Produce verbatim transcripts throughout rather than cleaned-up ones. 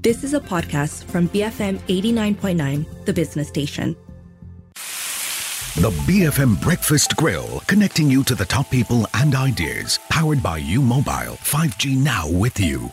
This is a podcast from B F M eighty-nine point nine, the business station. The B F M Breakfast Grill, connecting you to the top people and ideas. Powered by UMobile, five G now with you.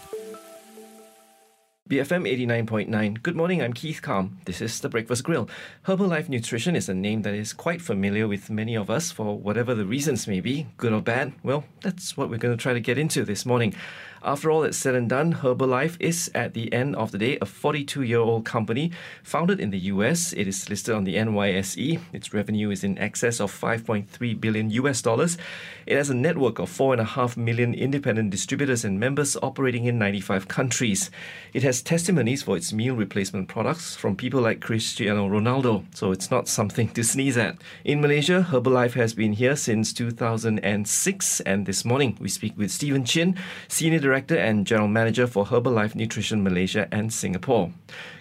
B F M eighty-nine point nine. Good morning, I'm Keith Kam. This is The Breakfast Grill. Herbalife Nutrition is a name that is quite familiar with many of us for whatever the reasons may be, good or bad. Well, that's what we're going to try to get into this morning. After all that's said and done, Herbalife is, at the end of the day, a forty-two-year-old company founded in the U S. It is listed on the N Y S E. Its revenue is in excess of five point three billion U S dollars. It has a network of four point five million independent distributors and members operating in ninety-five countries. It has testimonies for its meal replacement products from people like Cristiano Ronaldo, so it's not something to sneeze at. In Malaysia, Herbalife has been here since two thousand six, and this morning we speak with Stephen Chin, Senior Director and General Manager for Herbalife Nutrition Malaysia and Singapore.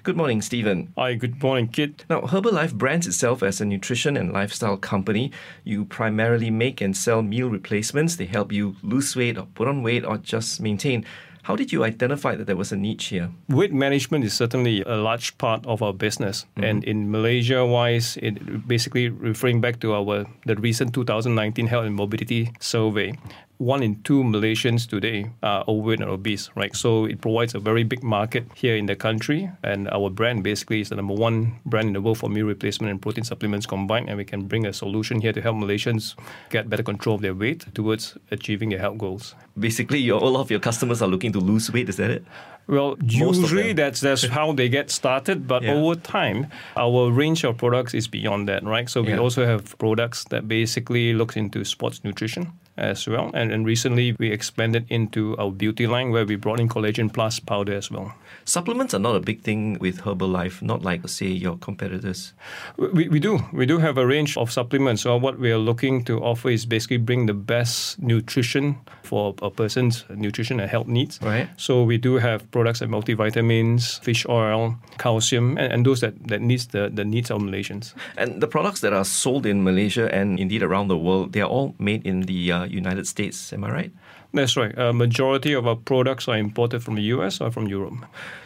Good morning, Stephen. Hi, good morning, Kit. Now, Herbalife brands itself as a nutrition and lifestyle company. You primarily make and sell meal replacements. They help you lose weight or put on weight or just maintain. How did you identify that there was a niche here? Weight management is certainly a large part of our business. Mm-hmm. And in Malaysia-wise, it basically referring back to our the recent two thousand nineteen Health and Mobility Survey, one in two Malaysians today are overweight and obese, right? So it provides a very big market here in the country. And our brand basically is the number one brand in the world for meal replacement and protein supplements combined. And we can bring a solution here to help Malaysians get better control of their weight towards achieving their health goals. Basically, your, all of your customers are looking to lose weight, is that it? Well, Most usually that's that's how they get started, but yeah. over time, our range of products is beyond that, right? So we yeah. also have products that basically look into sports nutrition as well. And, and recently, we expanded into our beauty line where we brought in Collagen Plus powder as well. Supplements are not a big thing with Herbalife, not like, say, your competitors. We, we do. We do have a range of supplements. So what we are looking to offer is basically bring the best nutrition for a person's nutrition and health needs. Right. So we do have products like multivitamins, fish oil, calcium, and, and those that, that needs the, the needs of Malaysians. And the products that are sold in Malaysia and indeed around the world, they are all made in the uh, United States, am I right? That's right. A majority of our products are imported from the U S or from Europe.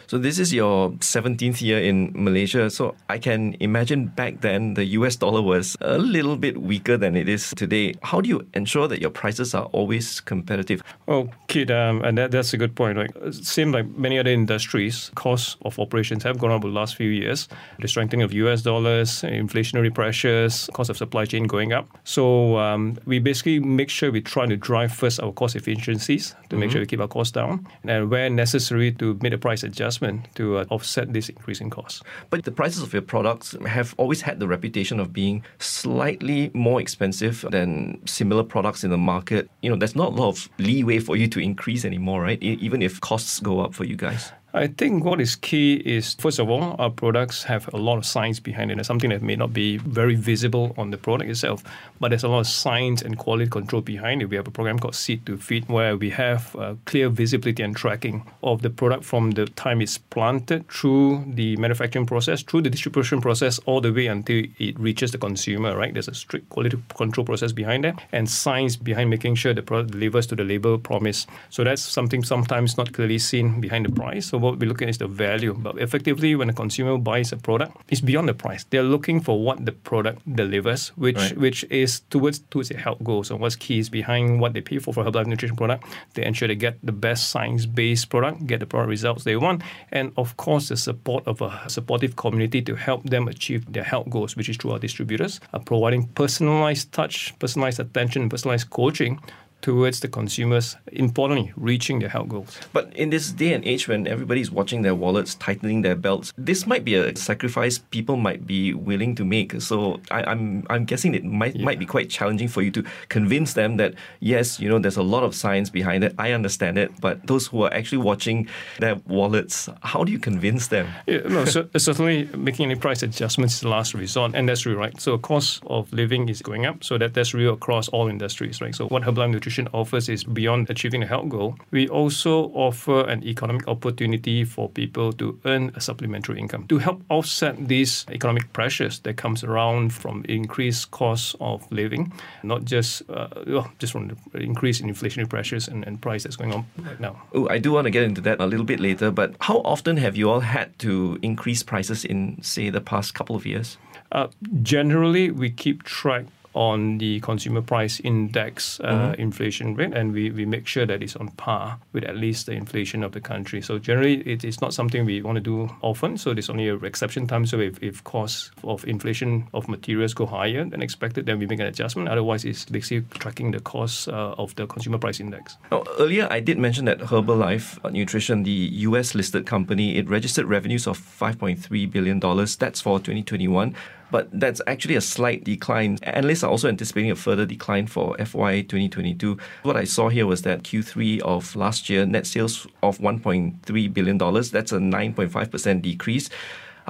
So this is your seventeenth year in Malaysia. So I can imagine back then the U S dollar was a little bit weaker than it is today. How do you ensure that your prices are always competitive? Well, Kit, um, and that, that's a good point. Like, same like many other industries, costs of operations have gone up over the last few years. The strengthening of U S dollars, inflationary pressures, cost of supply chain going up. So um, we basically make sure we try to drive first our cost efficiency. to mm-hmm. make sure we keep our costs down, and where necessary to make a price adjustment to uh, offset this increase in costs. But the prices of your products have always had the reputation of being slightly more expensive than similar products in the market. You know, there's not a lot of leeway for you to increase anymore, right? E- even if costs go up for you guys. I think what is key is, first of all, our products have a lot of science behind it. It's something that may not be very visible on the product itself, but there's a lot of science and quality control behind it. We have a program called Seed to Feed, where we have uh, clear visibility and tracking of the product from the time it's planted through the manufacturing process, through the distribution process, all the way until it reaches the consumer, right? There's a strict quality control process behind that and science behind making sure the product delivers to the labor promise. So that's something sometimes not clearly seen behind the price. So what we look at is the value. But effectively, when a consumer buys a product, it's beyond the price. They're looking for what the product delivers, which right. which is towards towards their health goals. So what's key is behind what they pay for for Herbalife Nutrition product. They ensure they get the best science-based product, get the product results they want, and of course the support of a supportive community to help them achieve their health goals, which is through our distributors, are providing personalized touch, personalized attention, personalized coaching towards the consumers, importantly, reaching their health goals. But in this day and age when everybody's watching their wallets, tightening their belts, this might be a sacrifice people might be willing to make. So I, I'm I'm guessing it might, yeah. might be quite challenging for you to convince them that, yes, you know, there's a lot of science behind it. I understand it. But those who are actually watching their wallets, how do you convince them? Yeah, no, so, certainly making any price adjustments is the last resort. And that's real, right? So cost of living is going up. So that, that's real across all industries, right? So what Herbalife Nutrition Nutrition offers is beyond achieving a health goal. We also offer an economic opportunity for people to earn a supplementary income to help offset these economic pressures that comes around from increased costs of living, not just uh, well, just from the increase in inflationary pressures and, and price that's going on right now. Oh, I do want to get into that a little bit later, but how often have you all had to increase prices in, say, the past couple of years? Uh, generally, we keep track on the consumer price index uh, mm-hmm. inflation rate, and we, we make sure that it's on par with at least the inflation of the country. So generally, it is not something we want to do often. So there's only an exception time. So if, if costs of inflation of materials go higher than expected, then we make an adjustment. Otherwise, it's basically tracking the costs uh, of the consumer price index. Now, earlier, I did mention that Herbalife Nutrition, the U S-listed company, it registered revenues of five point three billion dollars. That's for twenty twenty-one. But that's actually a slight decline. Analysts are also anticipating a further decline for F Y twenty twenty-two. What I saw here was that Q three of last year, net sales of one point three billion dollars. That's a nine point five percent decrease.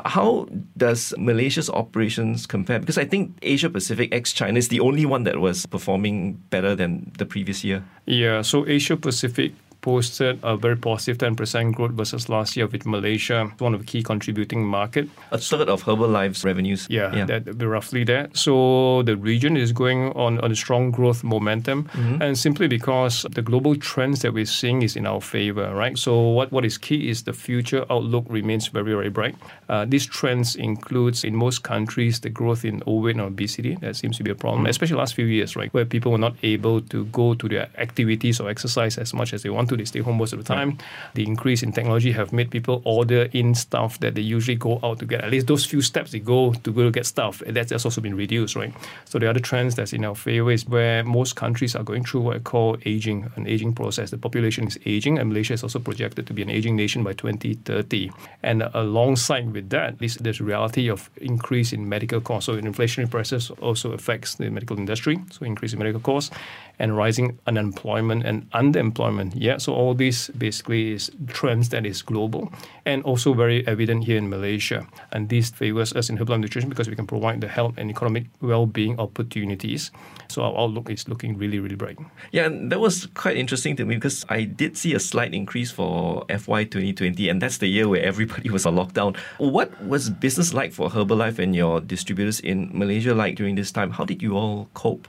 How does Malaysia's operations compare? Because I think Asia Pacific ex-China is the only one that was performing better than the previous year. Yeah, so Asia Pacific posted a very positive ten percent growth versus last year, with Malaysia one of the key contributing market. A third of Herbalife's revenues. Yeah, yeah. That be roughly that. So the region is going on, on a strong growth momentum, mm-hmm. and simply because the global trends that we're seeing is in our favor, right? So what, what is key is the future outlook remains very, very bright. Uh, these trends includes, in most countries, the growth in overweight and obesity. That seems to be a problem, mm-hmm. especially last few years, right? Where people were not able to go to their activities or exercise as much as they want. They stay home most of the time. Right. The increase in technology have made people order in stuff that they usually go out to get. At least those few steps they go to go to get stuff, and that's, that's also been reduced, right? So the other trends that's in our favor is where most countries are going through what I call aging, an aging process. The population is aging, and Malaysia is also projected to be an aging nation by twenty thirty. And alongside with that, this, there's reality of increase in medical costs. So inflationary pressures also affects the medical industry, so increase in medical costs, and rising unemployment and underemployment, yeah. So all these basically is trends that is global and also very evident here in Malaysia. And this favors us in Herbalife Nutrition because we can provide the health and economic well-being opportunities. So our outlook is looking really, really bright. Yeah, and that was quite interesting to me because I did see a slight increase for F Y twenty twenty, and that's the year where everybody was on lockdown. What was business like for Herbalife and your distributors in Malaysia like during this time? How did you all cope?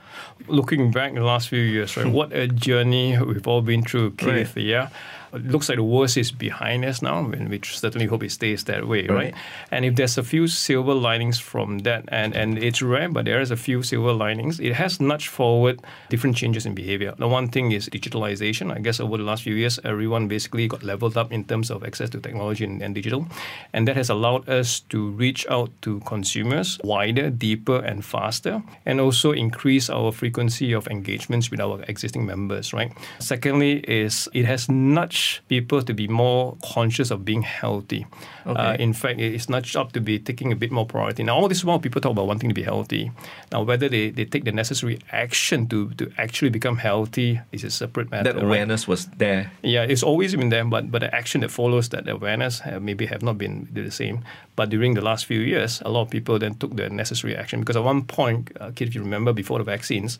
Looking back the last few years, right? What a journey we've all been through, Keith. Right. Yeah. It looks like the worst is behind us now, and we certainly hope it stays that way, right? right? And if there's a few silver linings from that, and, and it's rare, but there is a few silver linings, it has nudged forward different changes in behavior. The one thing is digitalization. I guess over the last few years, everyone basically got leveled up in terms of access to technology and, and digital. And that has allowed us to reach out to consumers wider, deeper, and faster, and also increase our frequency of engagements with our existing members, right? Secondly is it has nudged people to be more conscious of being healthy. Okay. Uh, in fact, it's nudged up to be taking a bit more priority. Now, all this while people talk about wanting to be healthy. Now, whether they, they take the necessary action to, to actually become healthy is a separate matter. That awareness was there. Yeah, it's always been there, but, but the action that follows that awareness have, maybe have not been the same. But during the last few years, a lot of people then took the necessary action because at one point, uh, Kid, if you remember, before the vaccines,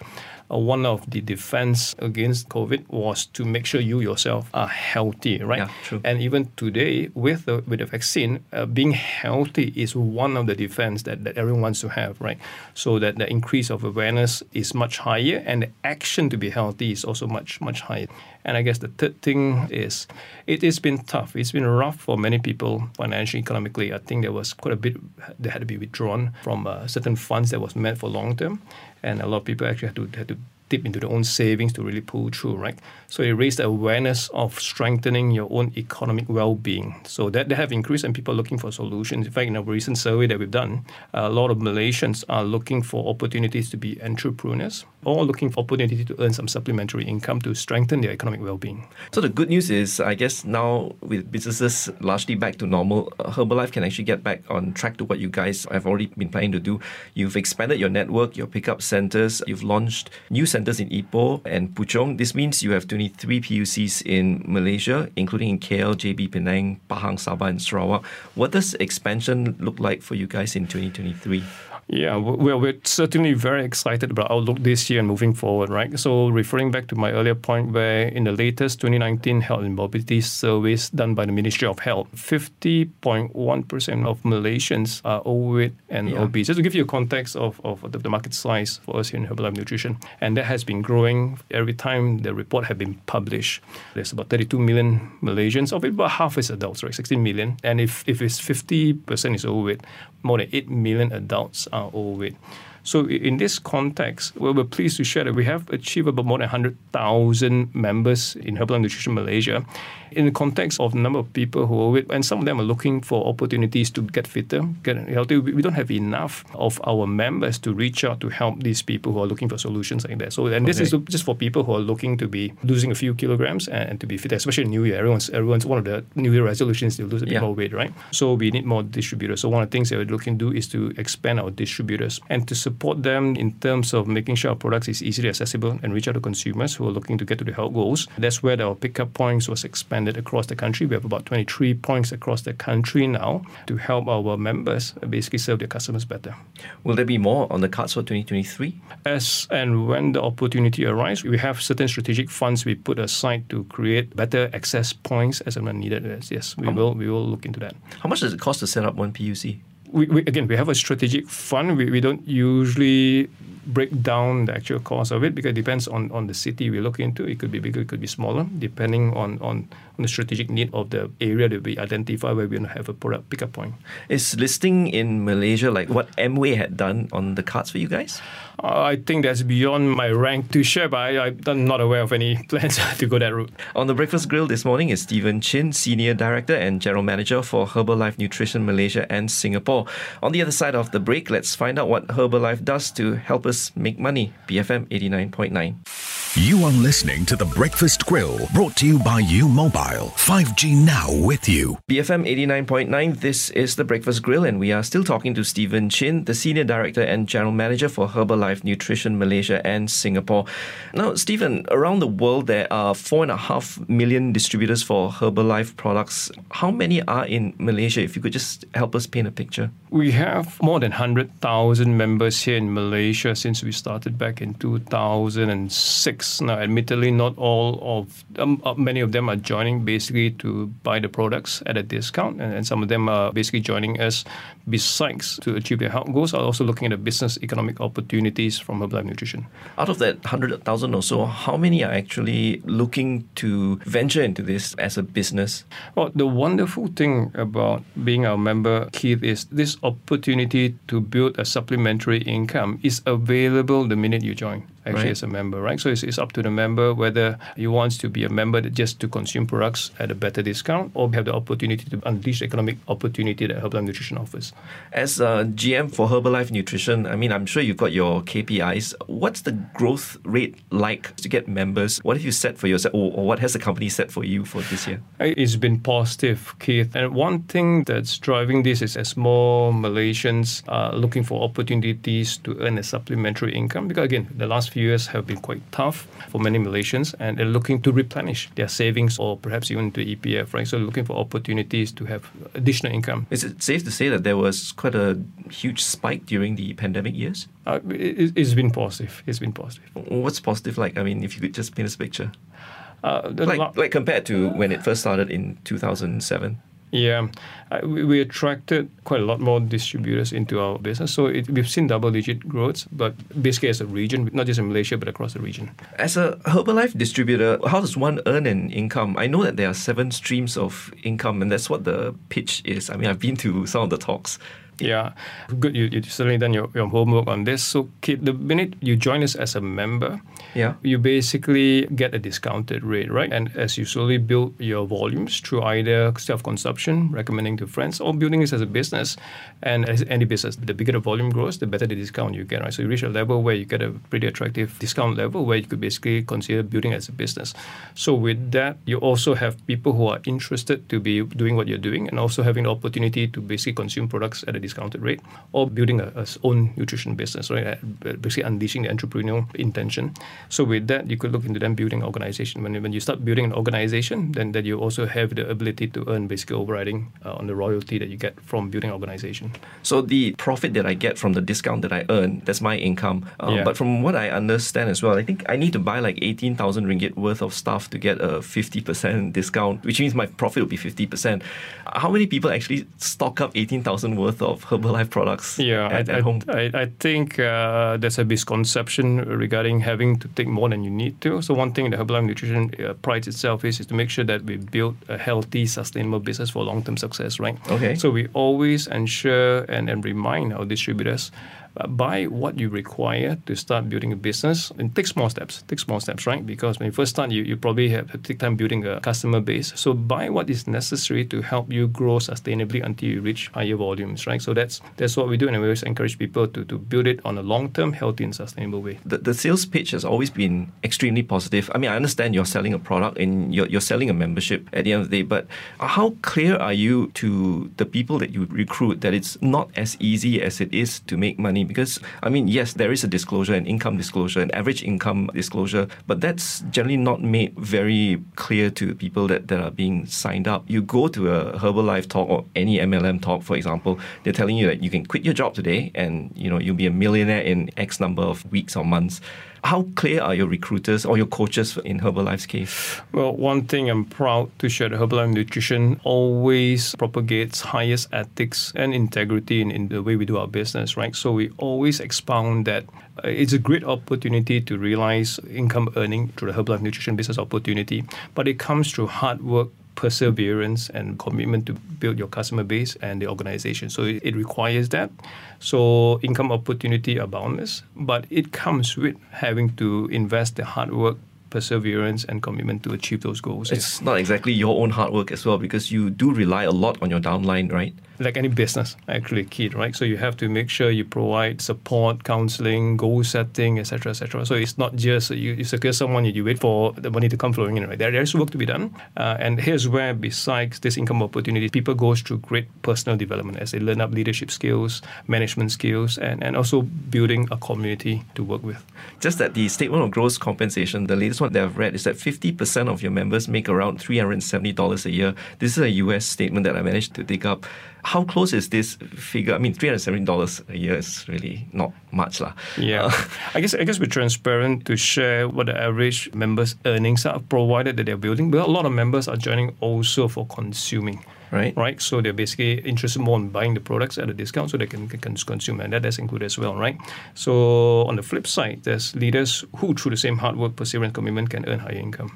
uh, one of the defense against COVID was to make sure you yourself are healthy. healthy, right? Yeah, true. And even today, with the, with the vaccine, uh, being healthy is one of the defense that, that everyone wants to have, right? So that the increase of awareness is much higher, and the action to be healthy is also much, much higher. And I guess the third thing is, it has been tough. It's been rough for many people financially, economically. I think there was quite a bit that had to be withdrawn from uh, certain funds that was meant for long term. And a lot of people actually had to had to dip into their own savings to really pull through, right? So it raised the awareness of strengthening your own economic well-being. So that they have increased, and people are looking for solutions. In fact, in a recent survey that we've done, a lot of Malaysians are looking for opportunities to be entrepreneurs or looking for opportunity to earn some supplementary income to strengthen their economic well-being. So the good news is, I guess now with businesses largely back to normal, Herbalife can actually get back on track to what you guys have already been planning to do. You've expanded your network, your pickup centers, you've launched new centers in Ipoh and Puchong. This means you have twenty-three P U Cs in Malaysia, including in K L, J B, Penang, Pahang, Sabah and Sarawak. What does expansion look like for you guys in twenty twenty-three? Yeah, well, we're certainly very excited about outlook this year and moving forward, right? So referring back to my earlier point where in the latest twenty nineteen Health and Mobility Surveys done by the Ministry of Health, fifty point one percent of Malaysians are overweight and yeah. obese. Just to give you a context of, of the market size for us here in Herbalife Nutrition, and that has been growing every time the report has been published. There's about thirty-two million Malaysians, of it about half is adults, right, sixteen million. And if, if it's fifty percent is overweight, more than eight million adults are overweight. So in this context, well, we're pleased to share that we have achieved about more than one hundred thousand members in Herbalife Nutrition Malaysia in the context of the number of people who are overweight, and some of them are looking for opportunities to get fitter, get healthy. We don't have enough of our members to reach out to help these people who are looking for solutions like that. So, and this okay. is just for people who are looking to be losing a few kilograms and, and to be fitter, especially in New Year. Everyone's, everyone's one of the New Year resolutions to lose a bit yeah. more weight, right? So we need more distributors. So one of the things that we're looking to do is to expand our distributors and to support them in terms of making sure our products is easily accessible and reach out to consumers who are looking to get to the health goals. That's where our pickup points was expanded across the country. We have about twenty-three points across the country now to help our members basically serve their customers better. Will there be more on the cards for twenty twenty-three? As and when the opportunity arises, we have certain strategic funds we put aside to create better access points as and when needed. Yes, yes we, will, we will look into that. How much does it cost to set up one P U C? We, we, again, we have a strategic fund. We, we don't usually break down the actual cost of it because it depends on, on the city we look into. It could be bigger, it could be smaller, depending on, on, on the strategic need of the area that we identify where we don't have a product pickup point. Is listing in Malaysia like what Amway had done on the cards for you guys? Uh, I think that's beyond my rank to share, but I, I'm not aware of any plans to go that route. On the Breakfast Grill this morning is Stephen Chin, Senior Director and General Manager for Herbalife Nutrition Malaysia and Singapore. On the other side of the break, let's find out what Herbalife does to help us make money. B F M eighty-nine point nine. You are listening to The Breakfast Grill, brought to you by UMobile. five G now with you. B F M eighty-nine point nine, this is The Breakfast Grill, and we are still talking to Stephen Chin, the Senior Director and General Manager for Herbalife Nutrition Malaysia and Singapore. Now, Stephen, around the world, there are four point five million distributors for Herbalife products. How many are in Malaysia? If you could just help us paint a picture. We have more than one hundred thousand members here in Malaysia since we started back in two thousand six. Now, admittedly, not all of them, many of them are joining basically to buy the products at a discount, and, and some of them are basically joining us besides to achieve their health goals, are also looking at the business economic opportunities from Herbalife Nutrition. Out of that one hundred thousand or so, how many are actually looking to venture into this as a business? Well, the wonderful thing about being our member, Keith, is this opportunity to build a supplementary income is available the minute you join, actually, right. as a member, right? So it's, it's up to the member whether you want to be a member just to consume products at a better discount or have the opportunity to unleash the economic opportunity that Herbalife Nutrition offers. As a G M for Herbalife Nutrition, I mean, I'm sure you've got your K P Is. What's the growth rate like to get members? What have you set for yourself, or what has the company set for you for this year? It's been positive, Keith. And one thing that's driving this is as more Malaysians are looking for opportunities to earn a supplementary income, because again, the last few years have been quite tough for many Malaysians, and they're looking to replenish their savings or perhaps even to E P F, right? So looking for opportunities to have additional income. Is it safe to say that there was quite a huge spike during the pandemic years? Uh, it, it's been positive. It's been positive. What's positive like? I mean, if you could just paint us a picture. Uh, like, lo- like compared to when it first started in two thousand seven? Yeah, we, we attracted quite a lot more distributors into our business. So it, we've seen double-digit growth, but basically as a region, not just in Malaysia, but across the region. As a Herbalife distributor, how does one earn an income? I know that there are seven streams of income, and that's what the pitch is. I mean, I've been to some of the talks. Yeah, good. You, you've certainly done your, your homework on this. So, Kate, the minute you join us as a member, yeah. you basically get a discounted rate, right? And as you slowly build your volumes through either self-consumption, recommending to friends, or building this as a business, and as any business, the bigger the volume grows, the better the discount you get, right? So you reach a level where you get a pretty attractive discount level where you could basically consider building as a business. So with that, you also have people who are interested to be doing what you're doing and also having the opportunity to basically consume products at a discount discounted rate, or building a, a own nutrition business, right? Basically unleashing the entrepreneurial intention. So with that, you could look into them building an organization. When, when you start building an organization, then, then you also have the ability to earn basically overriding uh, on the royalty that you get from building an organization. So the profit that I get from the discount that I earn, that's my income. Um, yeah. But from what I understand as well, I think I need to buy like eighteen thousand ringgit worth of stuff to get a fifty percent discount, which means my profit will be fifty percent. How many people actually stock up eighteen thousand worth of Herbalife products yeah, at, I, at home? I, I think uh, there's a misconception regarding having to take more than you need to. So one thing that Herbalife Nutrition uh, prides itself is, is to make sure that we build a healthy, sustainable business for long-term success, right? Okay. So we always ensure and, and remind our distributors, Uh, buy what you require to start building a business, and take small steps, take small steps, right? Because when you first start, you, you probably have to take time building a customer base. So buy what is necessary to help you grow sustainably until you reach higher volumes, right? So that's that's what we do, and we always encourage people to, to build it on a long-term, healthy and sustainable way. The, the sales pitch has always been extremely positive. I mean, I understand you're selling a product and you're, you're selling a membership at the end of the day, but how clear are you to the people that you recruit that it's not as easy as it is to make money? Because, I mean, yes, there is a disclosure, an income disclosure, an average income disclosure, but that's generally not made very clear to people that, that are being signed up. You go to a Herbalife talk or any M L M talk, for example, they're telling you that you can quit your job today and, you know, you'll be a millionaire in X number of weeks or months. How clear are your recruiters or your coaches in Herbalife's case? Well, one thing I'm proud to share that Herbalife Nutrition always propagates highest ethics and integrity in, in the way we do our business, right? So we always expound that uh, it's a great opportunity to realize income earning through the Herbalife Nutrition business opportunity, but it comes through hard work, perseverance and commitment to build your customer base and the organization. So it, it requires that. So income opportunity are boundless, but it comes with having to invest the hard work, perseverance and commitment to achieve those goals. It's yeah. not exactly your own hard work as well, because you do rely a lot on your downline, right? Like any business, actually, Keith, right? So you have to make sure you provide support, counseling, goal setting, et cetera, et cetera. So it's not just you, you secure someone, you wait for the money to come flowing in, right? There, there's work to be done. Uh, and here's where, besides this income opportunity, people go through great personal development as they learn up leadership skills, management skills, and, and also building a community to work with. Just that the statement of gross compensation, the latest one that I've read is that fifty percent of your members make around three hundred seventy dollars a year. This is a U S statement that I managed to dig up. How close is this figure? I mean, three hundred seventy dollars a year is really not much. lah. Yeah. Uh, I guess I guess we're transparent to share what the average members' earnings are, provided that they're building. But a lot of members are joining also for consuming. Right. Right. So they're basically interested more in buying the products at a discount so they can, can consume, and that is included as well, right? So on the flip side, there's leaders who, through the same hard work, perseverance, commitment, can earn higher income.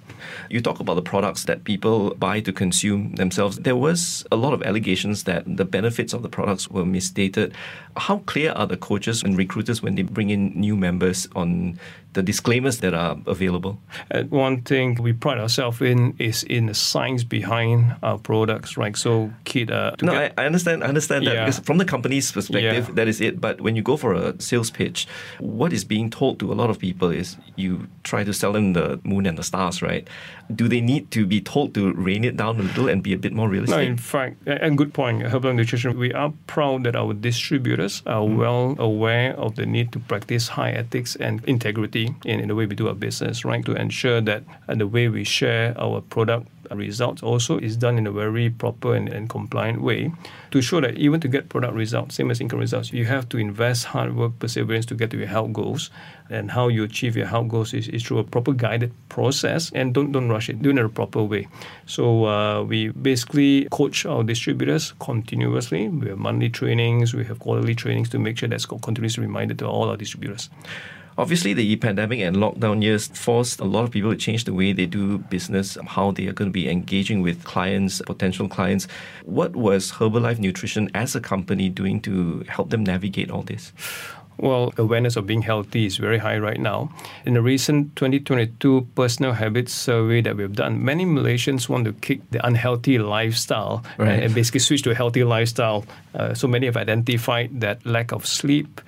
You talk about the products that people buy to consume themselves. There was a lot of allegations that the benefits of the products were misstated. How clear are the coaches and recruiters when they bring in new members on the disclaimers that are available? And one thing we pride ourselves in is in the science behind our products, right? So, Keith, uh, no, I, I understand. I understand that yeah. because from the company's perspective, yeah. that is it. But when you go for a sales pitch, what is being told to a lot of people is you try to sell them the moon and the stars, right? Do they need to be told to rein it down a little and be a bit more realistic? No, in fact, and good point. Herbalife Nutrition, we are proud that our distributors are mm. well aware of the need to practice high ethics and integrity in, in the way we do our business, right? To ensure that uh, the way we share our product results also is done in a very proper and, and compliant way to show that even to get product results, same as income results, you have to invest hard work, perseverance to get to your health goals. And how you achieve your health goals is, is through a proper guided process, and don't don't rush it, do it in a proper way. So uh, we basically coach our distributors continuously. We have monthly trainings, we have quarterly trainings to make sure that's continuously reminded to all our distributors. Obviously, the pandemic and lockdown years forced a lot of people to change the way they do business, how they are going to be engaging with clients, potential clients. What was Herbalife Nutrition as a company doing to help them navigate all this? Well, awareness of being healthy is very high right now. In a recent twenty twenty-two personal habits survey that we've done, many Malaysians want to kick the unhealthy lifestyle right. and, and basically switch to a healthy lifestyle. Uh, so many have identified that lack of sleep,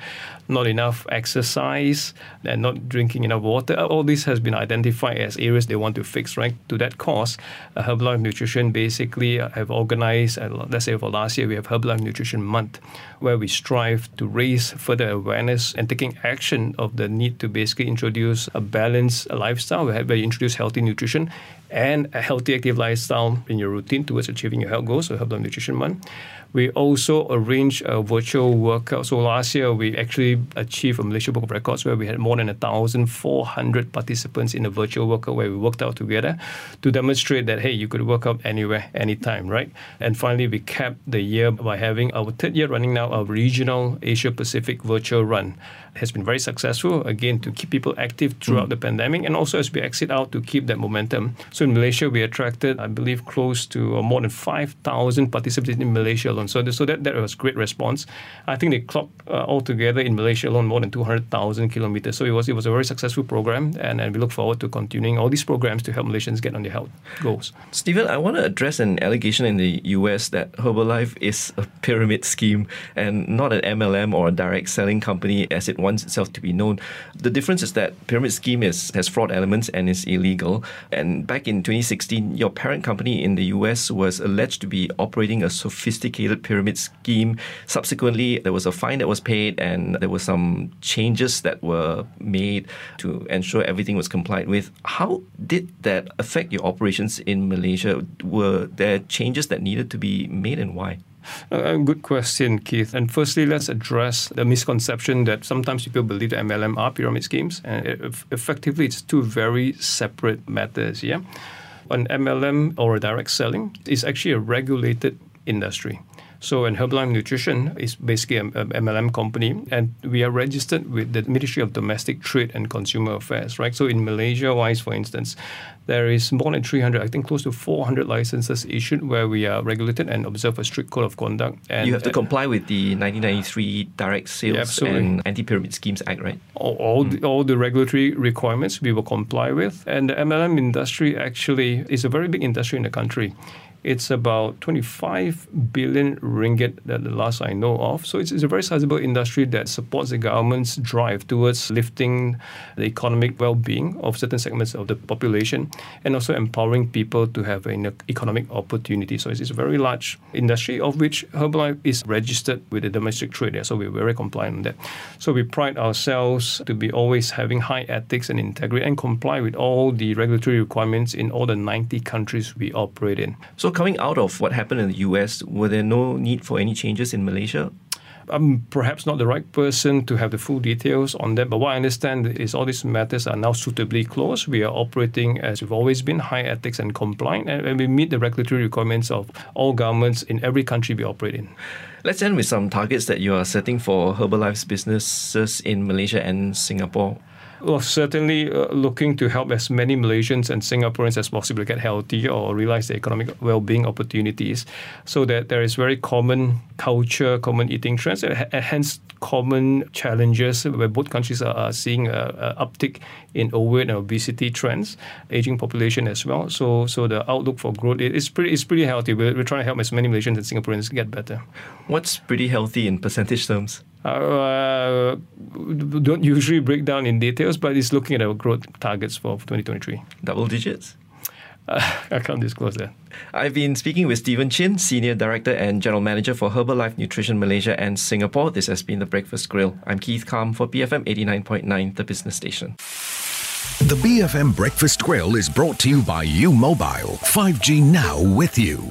not enough exercise, and not drinking enough water. All this has been identified as areas they want to fix, right? To that cause, uh, Herbalife Nutrition basically have organized, uh, let's say for last year, we have Herbalife Nutrition Month, where we strive to raise further awareness and taking action of the need to basically introduce a balanced lifestyle, where you introduce healthy nutrition and a healthy active lifestyle in your routine towards achieving your health goals, so Herbalife Nutrition Month. We also arrange a virtual workout. So last year, we actually achieved a Malaysia Book of Records where we had more than one thousand four hundred participants in a virtual workout where we worked out together to demonstrate that, hey, you could work out anywhere, anytime, right? And finally, we capped the year by having our third year running now, our regional Asia-Pacific virtual run. It has been very successful, again, to keep people active throughout mm. the pandemic, and also as we exit out to keep that momentum. So in Malaysia, we attracted, I believe, close to more than five thousand participants in Malaysia alone. So, so that, that was great response. I think they clocked uh, altogether in Malaysia alone more than two hundred thousand kilometers. So it was it was a very successful program, and, and we look forward to continuing all these programs to help Malaysians get on their health goals. Stephen, I want to address an allegation in the U S that Herbalife is a pyramid scheme and not an M L M or a direct selling company as it wants itself to be known. The difference is that pyramid scheme is has fraud elements and is illegal. And back in twenty sixteen, your parent company in the U S was alleged to be operating a sophisticated pyramid scheme. Subsequently, there was a fine that was paid and there were some changes that were made to ensure everything was complied with. How did that affect your operations in Malaysia? Were there changes that needed to be made, and why? Uh, good question, Keith. And firstly, let's address the misconception that sometimes people believe that M L M are pyramid schemes. And it, effectively, it's two very separate matters. Yeah, an M L M or a direct selling is actually a regulated industry. So, and Herbalife Nutrition is basically an M L M company, and we are registered with the Ministry of Domestic Trade and Consumer Affairs, right? So, in Malaysia-wise, for instance, there is more than three hundred, I think close to four hundred licenses issued where we are regulated and observe a strict code of conduct. And you have to comply with the nineteen ninety-three Direct Sales yeah, and Anti-Pyramid Schemes Act, right? All, all, mm. the, all the regulatory requirements we will comply with. And the M L M industry actually is a very big industry in the country. It's about twenty-five billion ringgit that the last I know of. So it's, it's a very sizable industry that supports the government's drive towards lifting the economic well-being of certain segments of the population and also empowering people to have an economic opportunity. So it's, it's a very large industry of which Herbalife is registered with the domestic trade there. So we're very compliant on that. So we pride ourselves to be always having high ethics and integrity and comply with all the regulatory requirements in all the ninety countries we operate in. So coming out of what happened in the U S, were there no need for any changes in Malaysia? I'm perhaps not the right person to have the full details on that, but what I understand is all these matters are now suitably closed. We are operating as we've always been, high ethics and compliant, and we meet the regulatory requirements of all governments in every country we operate in. Let's end with some targets that you are setting for Herbalife's businesses in Malaysia and Singapore. Well, certainly uh, looking to help as many Malaysians and Singaporeans as possible get healthy or realize the economic well-being opportunities, so that there is very common culture, common eating trends, and h- hence common challenges where both countries are, are seeing an uptick in overweight and obesity trends, aging population as well. So, so the outlook for growth is pretty, it's pretty healthy. We're, we're trying to help as many Malaysians and Singaporeans get better. What's pretty healthy in percentage terms? Uh, don't usually break down in details, but it's looking at our growth targets for twenty twenty-three. Double digits? Uh, I can't disclose that. I've been speaking with Stephen Chin, Senior Director and General Manager for Herbalife Nutrition Malaysia and Singapore. This has been The Breakfast Grill. I'm Keith Kam for B F M eighty-nine point nine, The Business Station. The B F M Breakfast Grill is brought to you by UMobile. five G now with you.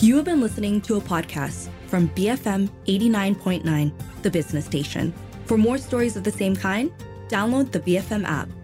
You have been listening to a podcast from B F M eighty-nine point nine, The Business Station. For more stories of the same kind, download the B F M app.